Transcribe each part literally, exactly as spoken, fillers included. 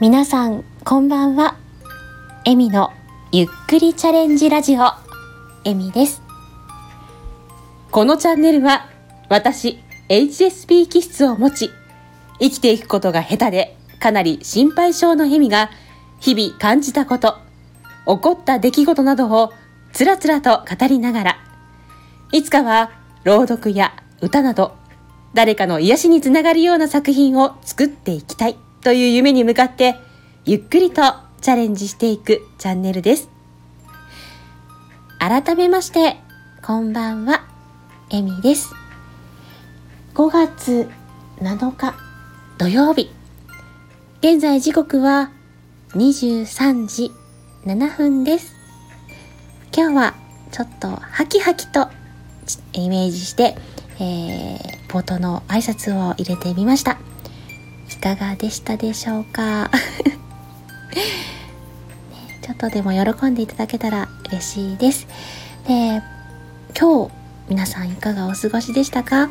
皆さんこんばんは。エミのゆっくりチャレンジラジオ、エミです。このチャンネルは私 エイチエスピー 気質を持ち、生きていくことが下手でかなり心配性のエミが、日々感じたこと、起こった出来事などをつらつらと語りながら、いつかは朗読や歌など誰かの癒しにつながるような作品を作っていきたいという夢に向かってゆっくりとチャレンジしていくチャンネルです。改めましてこんばんは、エミです。ごがつなのか土曜日、現在時刻はにじゅうさんじななふんです。今日はちょっとハキハキとイメージして、えー、冒頭の挨拶を入れてみました。いかがでしたでしょうか、ね、ちょっとでも喜んでいただけたら嬉しいです。で、今日皆さんいかがお過ごしでしたか？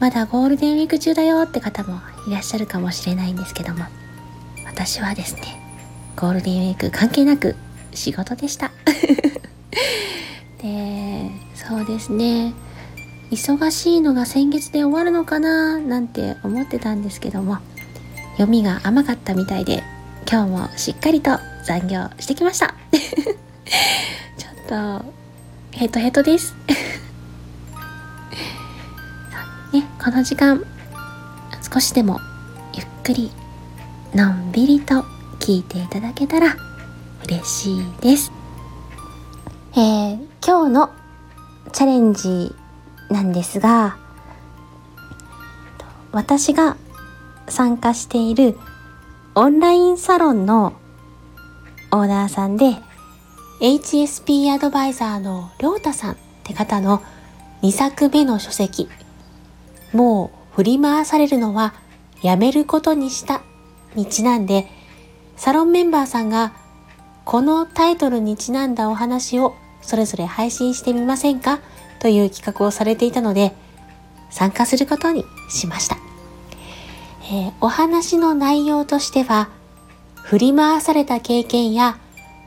まだゴールデンウィーク中だよって方もいらっしゃるかもしれないんですけども、私はですね、ゴールデンウィーク関係なく仕事でしたで、そうですね、忙しいのが先月で終わるのかななんて思ってたんですけども、読みが甘かったみたいで今日もしっかりと残業してきましたちょっとヘトヘトです、ね、この時間少しでもゆっくりのんびりと聞いていただけたら嬉しいです。えー、今日のチャレンジなんですが、私が参加しているオンラインサロンのオーナーさんで エイチエスピー アドバイザーのりょうたさんって方のにさくめの書籍、もう振り回されるのはやめることにしたにちなんで、サロンメンバーさんがこのタイトルにちなんだお話をそれぞれ配信してみませんかという企画をされていたので、参加することにしました。えー、お話の内容としては、振り回された経験や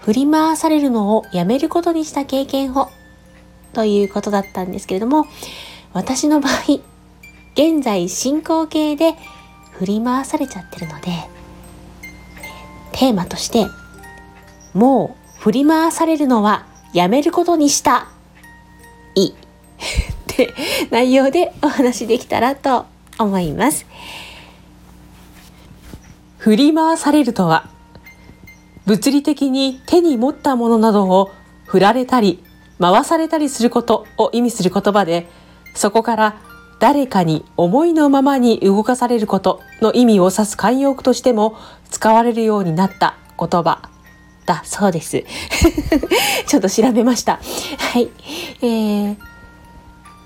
振り回されるのをやめることにした経験をということだったんですけれども、私の場合現在進行形で振り回されちゃってるので、テーマとしてもう振り回されるのはやめることにしたいいって内容でお話できたらと思います。振り回されるとは、物理的に手に持ったものなどを振られたり回されたりすることを意味する言葉で、そこから誰かに思いのままに動かされることの意味を指す慣用句としても使われるようになった言葉だそうですちょっと調べました。はい、えー、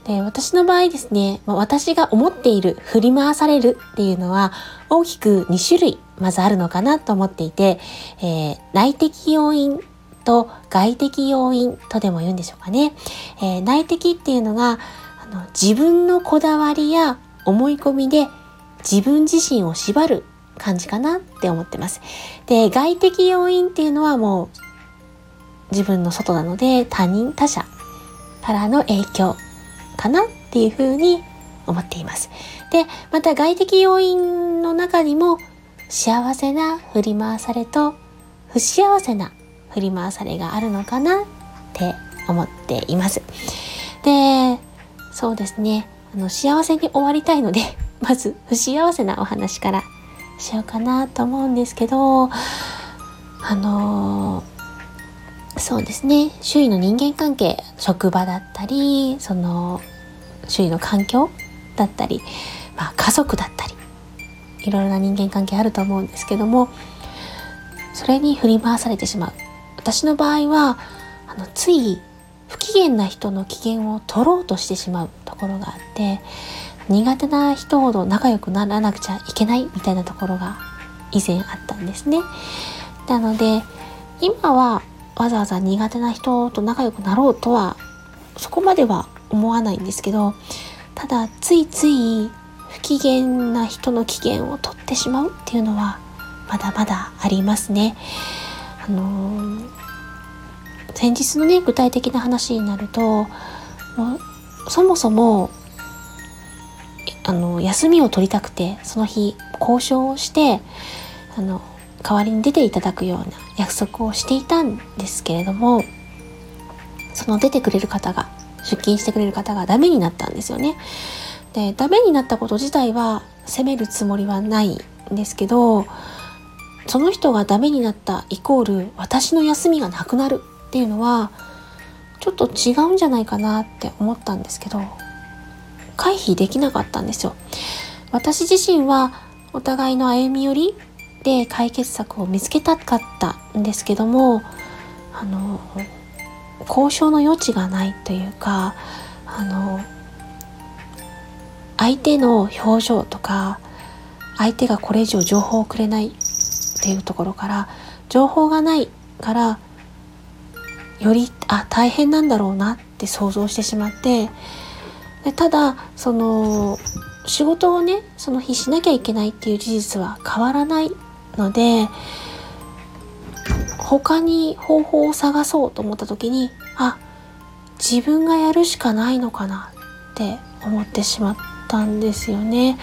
で私の場合ですね、私が思っている振り回されるっていうのは大きくにしゅるいまずあるのかなと思っていて、えー、内的要因と外的要因とでも言うんでしょうかね。えー、内的っていうのが、あの自分のこだわりや思い込みで自分自身を縛る感じかなって思ってます。で、外的要因っていうのはもう自分の外なので、他人他者からの影響かなっていうふうに思っています。で、また外的要因の中にも幸せな振り回されと不幸せな振り回されがあるのかなって思っています。で、そうですね、あの幸せに終わりたいのでまず不幸せなお話からしようかなと思うんですけど、あのー、そうですね、周囲の人間関係、職場だったり、その周囲の環境だったり、まあ、家族だったり、いろいろな人間関係あると思うんですけども、それに振り回されてしまう。私の場合はあのつい不機嫌な人の機嫌を取ろうとしてしまうところがあって、苦手な人ほど仲良くならなくちゃいけないみたいなところが以前あったんですね。なので今はわざわざ苦手な人と仲良くなろうとはそこまでは思わないんですけど、ただついつい不機嫌な人の機嫌を取ってしまうっていうのはまだまだありますね。あのー、先日のね具体的な話になると、そもそもあの休みを取りたくてその日交渉をしてあの代わりに出ていただくような約束をしていたんですけれども、その出てくれる方が出勤してくれる方がダメになったんですよね。で、ダメになったこと自体は責めるつもりはないんですけど、その人がダメになったイコール私の休みがなくなるっていうのはちょっと違うんじゃないかなって思ったんですけど、回避できなかったんですよ。私自身はお互いの歩み寄りで解決策を見つけたかったんですけども、あの交渉の余地がないというか、あの相手の表情とか相手がこれ以上情報をくれないっていうところから、情報がないからよりあ大変なんだろうなって想像してしまって、でただその仕事をねその日しなきゃいけないっていう事実は変わらないので、他に方法を探そうと思った時に、あ自分がやるしかないのかなって思ってしまったんですよね。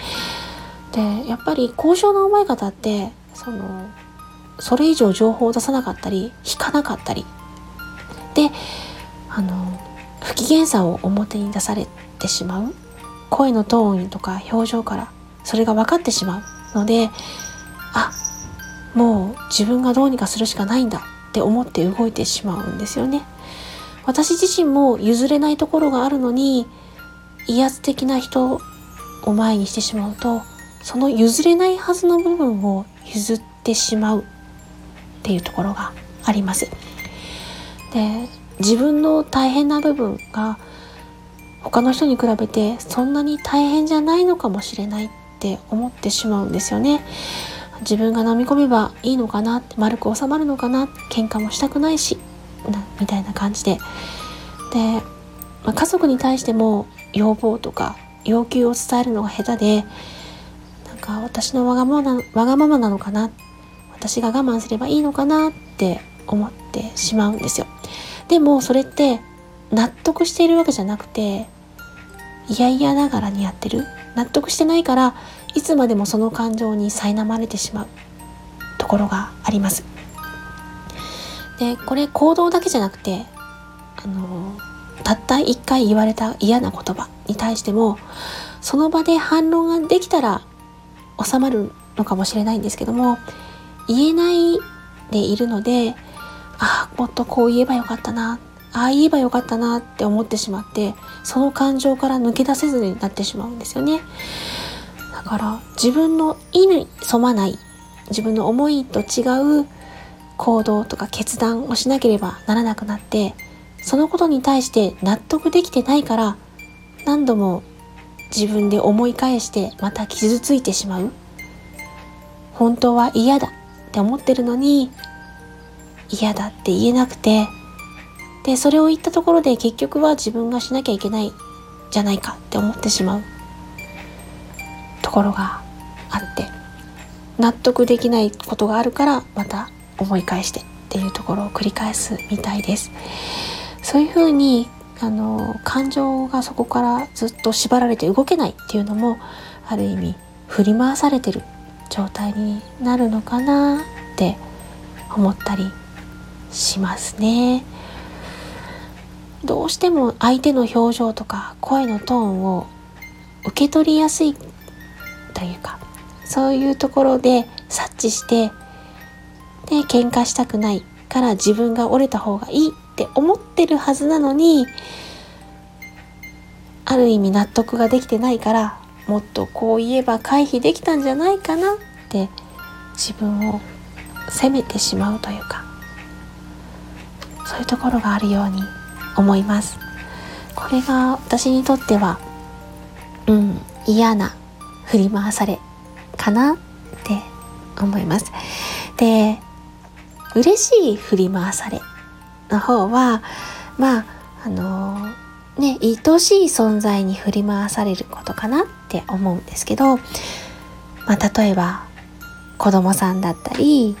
でやっぱり交渉の上手い方って、そのそれ以上情報を出さなかったり引かなかったりで、あの不機嫌さを表に出されてしまう、声のトーンとか表情からそれが分かってしまうので、あもう自分がどうにかするしかないんだって思って動いてしまうんですよね。私自身も譲れないところがあるのに威圧的な人を前にしてしまうと、その譲れないはずの部分を譲ってしまうっていうところがあります。で自分の大変な部分が他の人に比べてそんなに大変じゃないのかもしれないって思ってしまうんですよね。自分が飲み込めばいいのかな、丸く収まるのかな、喧嘩もしたくないしなみたいな感じで、で、まあ、家族に対しても要望とか要求を伝えるのが下手で、なんか私のわがままな、わがままなのかな、私が我慢すればいいのかなって思ってしまうんですよ。でもそれって納得しているわけじゃなくて、いやいやながらにやってる、納得してないからいつまでもその感情に苛まれてしまうところがあります。でこれ行動だけじゃなくて、あのたった一回言われた嫌な言葉に対してもその場で反論ができたら収まるのかもしれないんですけども、言えないでいるので、あもっとこう言えばよかったな、ああ言えばよかったなって思ってしまって、その感情から抜け出せずになってしまうんですよね。だから自分の意に沿わない、自分の思いと違う行動とか決断をしなければならなくなって、そのことに対して納得できてないから何度も自分で思い返してまた傷ついてしまう。本当は嫌だって思ってるのに嫌だって言えなくて、でそれを言ったところで結局は自分がしなきゃいけないじゃないかって思ってしまうところがあって、納得できないことがあるからまた思い返してっていうところを繰り返すみたいです。そういうふうにあの感情がそこからずっと縛られて動けないっていうのも、ある意味振り回されてる状態になるのかなって思ったりしますね。どうしても相手の表情とか声のトーンを受け取りやすいというか、そういうところで察知して、で喧嘩したくないから自分が折れた方がいいって思ってるはずなのに、ある意味納得ができてないから、もっとこう言えば回避できたんじゃないかなって自分を責めてしまうというか、そういうところがあるように思います。これが私にとっては、うん、嫌な振り回されかなって思います。で、嬉しい振り回されの方は、まああのー、ね、愛しい存在に振り回されることかなって思うんですけど、まあ、例えば子供さんだったり、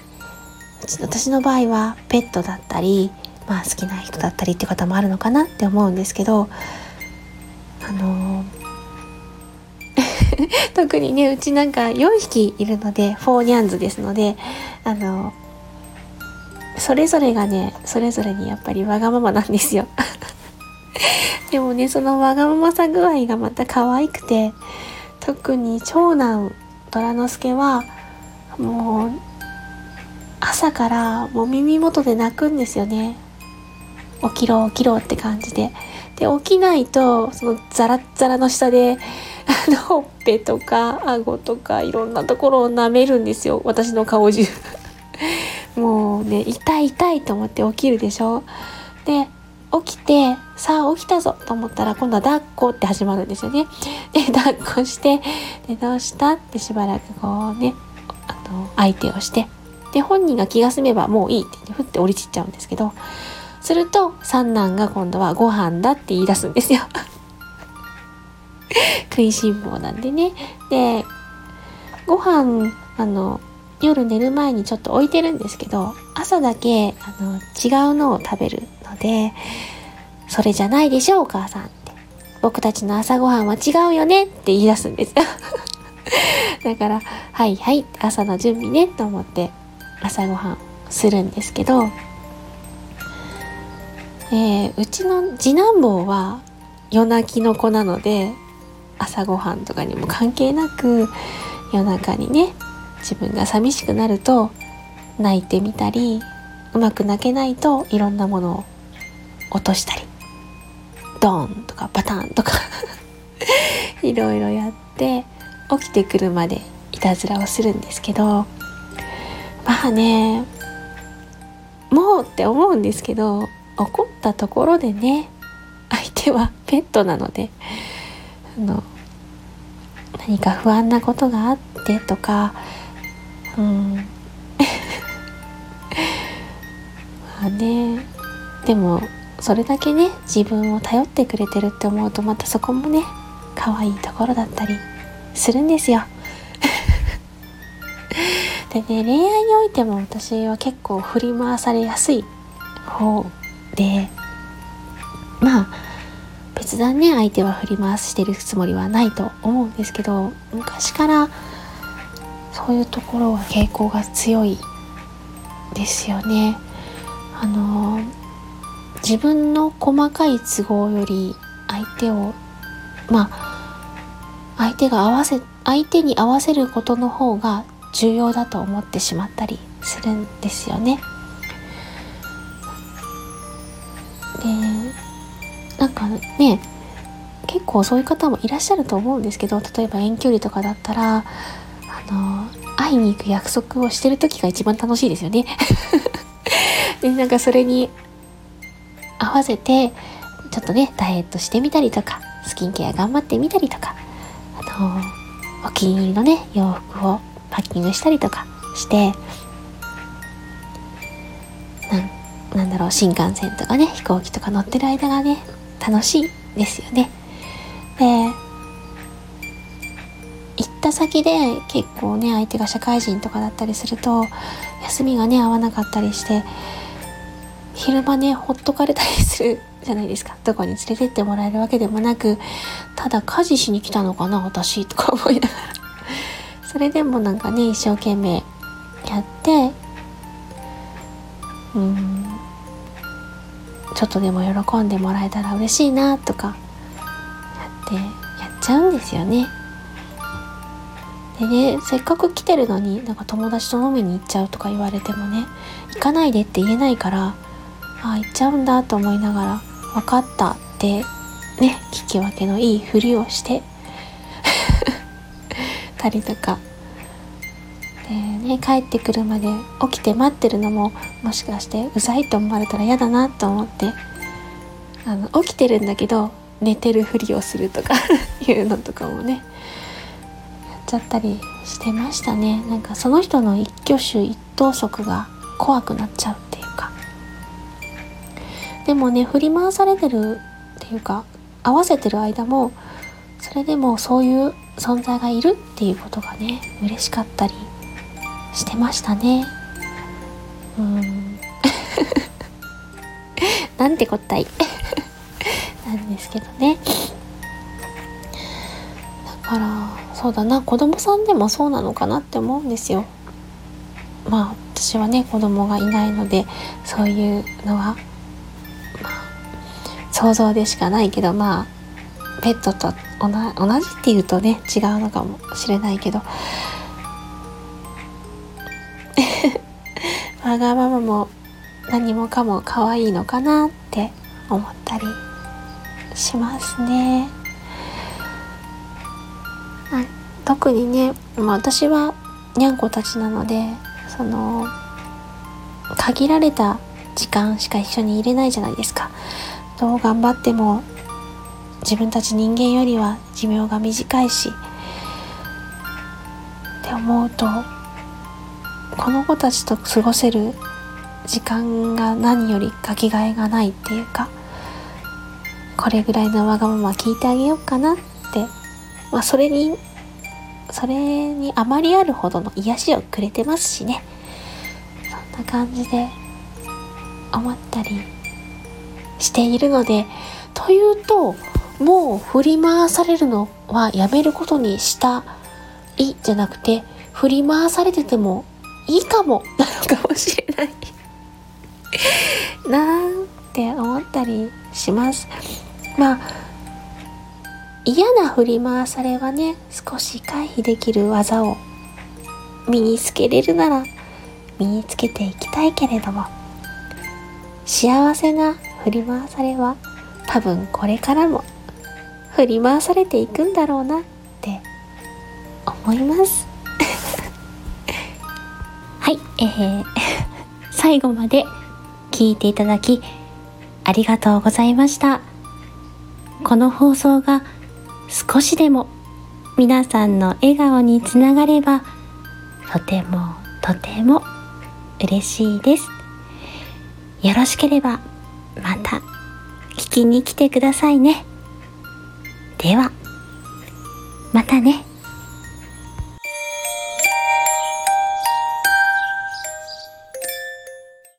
私の場合はペットだったり、まあ、好きな人だったりって方もあるのかなって思うんですけど、あの特にね、うちなんかよんひきいるので、フォーニャンズですので、あのそれぞれがね、それぞれにやっぱりわがままなんですよでもね、そのわがままさ具合がまた可愛くて、特に長男虎之助はもう朝からもう耳元で泣くんですよね。起きろ起きろって感じで、で起きないとそのザラッザラの下であのほっぺとか顎とかいろんなところを舐めるんですよ、私の顔中もうね、痛い痛いと思って起きるでしょ。で起きて、さあ起きたぞと思ったら今度は抱っこって始まるんですよね。で抱っこして、でどうしたってしばらくこうね、あの相手をして、で本人が気が済めばもういいってふって降りちっちゃうんですけど、すると三男が今度はご飯だって言い出すんですよ食いしん坊なんでね。でご飯、あの夜寝る前にちょっと置いてるんですけど、朝だけあの違うのを食べるので、それじゃないでしょお母さんって、僕たちの朝ごはんは違うよねって言い出すんですよだからはいはい朝の準備ねと思って朝ごはんするんですけど、えー、うちの次男坊は夜泣きの子なので、朝ごはんとかにも関係なく夜中にね、自分が寂しくなると泣いてみたり、うまく泣けないといろんなものを落としたり、ドーンとかパターンとかいろいろやって起きてくるまでいたずらをするんですけど、まあね、もうって思うんですけど、怒ったところでね、相手はペットなので、あの何か不安なことがあってとか、うんまあね、でもそれだけね自分を頼ってくれてるって思うと、またそこもね可愛いところだったりするんですよでね、恋愛においても私は結構振り回されやすい方で、まあ別段ね相手は振り回してるつもりはないと思うんですけど、昔からそういうところは傾向が強いですよね。あの自分の細かい都合より相手を、まあ相手が合わせ相手に合わせることの方が重要だと思ってしまったりするんですよね。でなんかね、結構そういう方もいらっしゃると思うんですけど、例えば遠距離とかだったら、あの会いに行く約束をしてる時が一番楽しいですよねでなんかそれに合わせてちょっとねダイエットしてみたりとか、スキンケア頑張ってみたりとか、あのお気に入りのね洋服をパッキングしたりとかして、なんなんだろう、新幹線とかね飛行機とか乗ってる間がね楽しいですよね。で行った先で結構ね相手が社会人とかだったりすると、休みがね合わなかったりして、昼間ねほっとかれたりするじゃないですか。どこに連れてってもらえるわけでもなく、ただ家事しに来たのかな私とか思いながらそれでもなんかね一生懸命やって、うーんちょっとでも喜んでもらえたら嬉しいなとかやってやっちゃうんですよね。でね、せっかく来てるのになんか友達と飲みに行っちゃうとか言われてもね、行かないでって言えないから、あ行っちゃうんだと思いながら、分かったってね聞き分けのいいふりをしてたりとか。でね、帰ってくるまで起きて待ってるのも、もしかしてうざいと思われたら嫌だなと思って、あの起きてるんだけど寝てるふりをするとかいうのとかもねやっちゃったりしてましたね。なんかその人の一挙手一投足が怖くなっちゃうっていうか。でもね振り回されてるっていうか、合わせてる間もそれでもそういう存在がいるっていうことがね嬉しかったりしてましたね。うーんなんてこったいなんですけどね。だからそうだな、子供さんでもそうなのかなって思うんですよ。まあ私はね子供がいないのでそういうのは、まあ、想像でしかないけど、まあペットと同じっていうとね違うのかもしれないけどわがままも何もかも可愛いのかなって思ったりしますね。あ、特にね、まあ、私はにゃんこたちなのでその限られた時間しか一緒にいれないじゃないですか。どう頑張っても自分たち人間よりは寿命が短いしって思うと、この子たちと過ごせる時間が何よりかけがえがないっていうか、これぐらいのわがまま聞いてあげようかなって、まあ、それにそれにあまりあるほどの癒しをくれてますしね。そんな感じで思ったりしているので、というともう振り回されるのはやめることにしたいじゃなくて、振り回されててもいいかもなのかもしれないなんて思ったりします。まあ嫌な振り回されはね少し回避できる技を身につけれるなら身につけていきたいけれども、幸せな振り回されは多分これからも振り回されていくんだろうなって思いますはい、えー、最後まで聞いていただきありがとうございました。この放送が少しでも皆さんの笑顔につながればとてもとても嬉しいです。よろしければまた聞きに来てくださいね。ではまたね。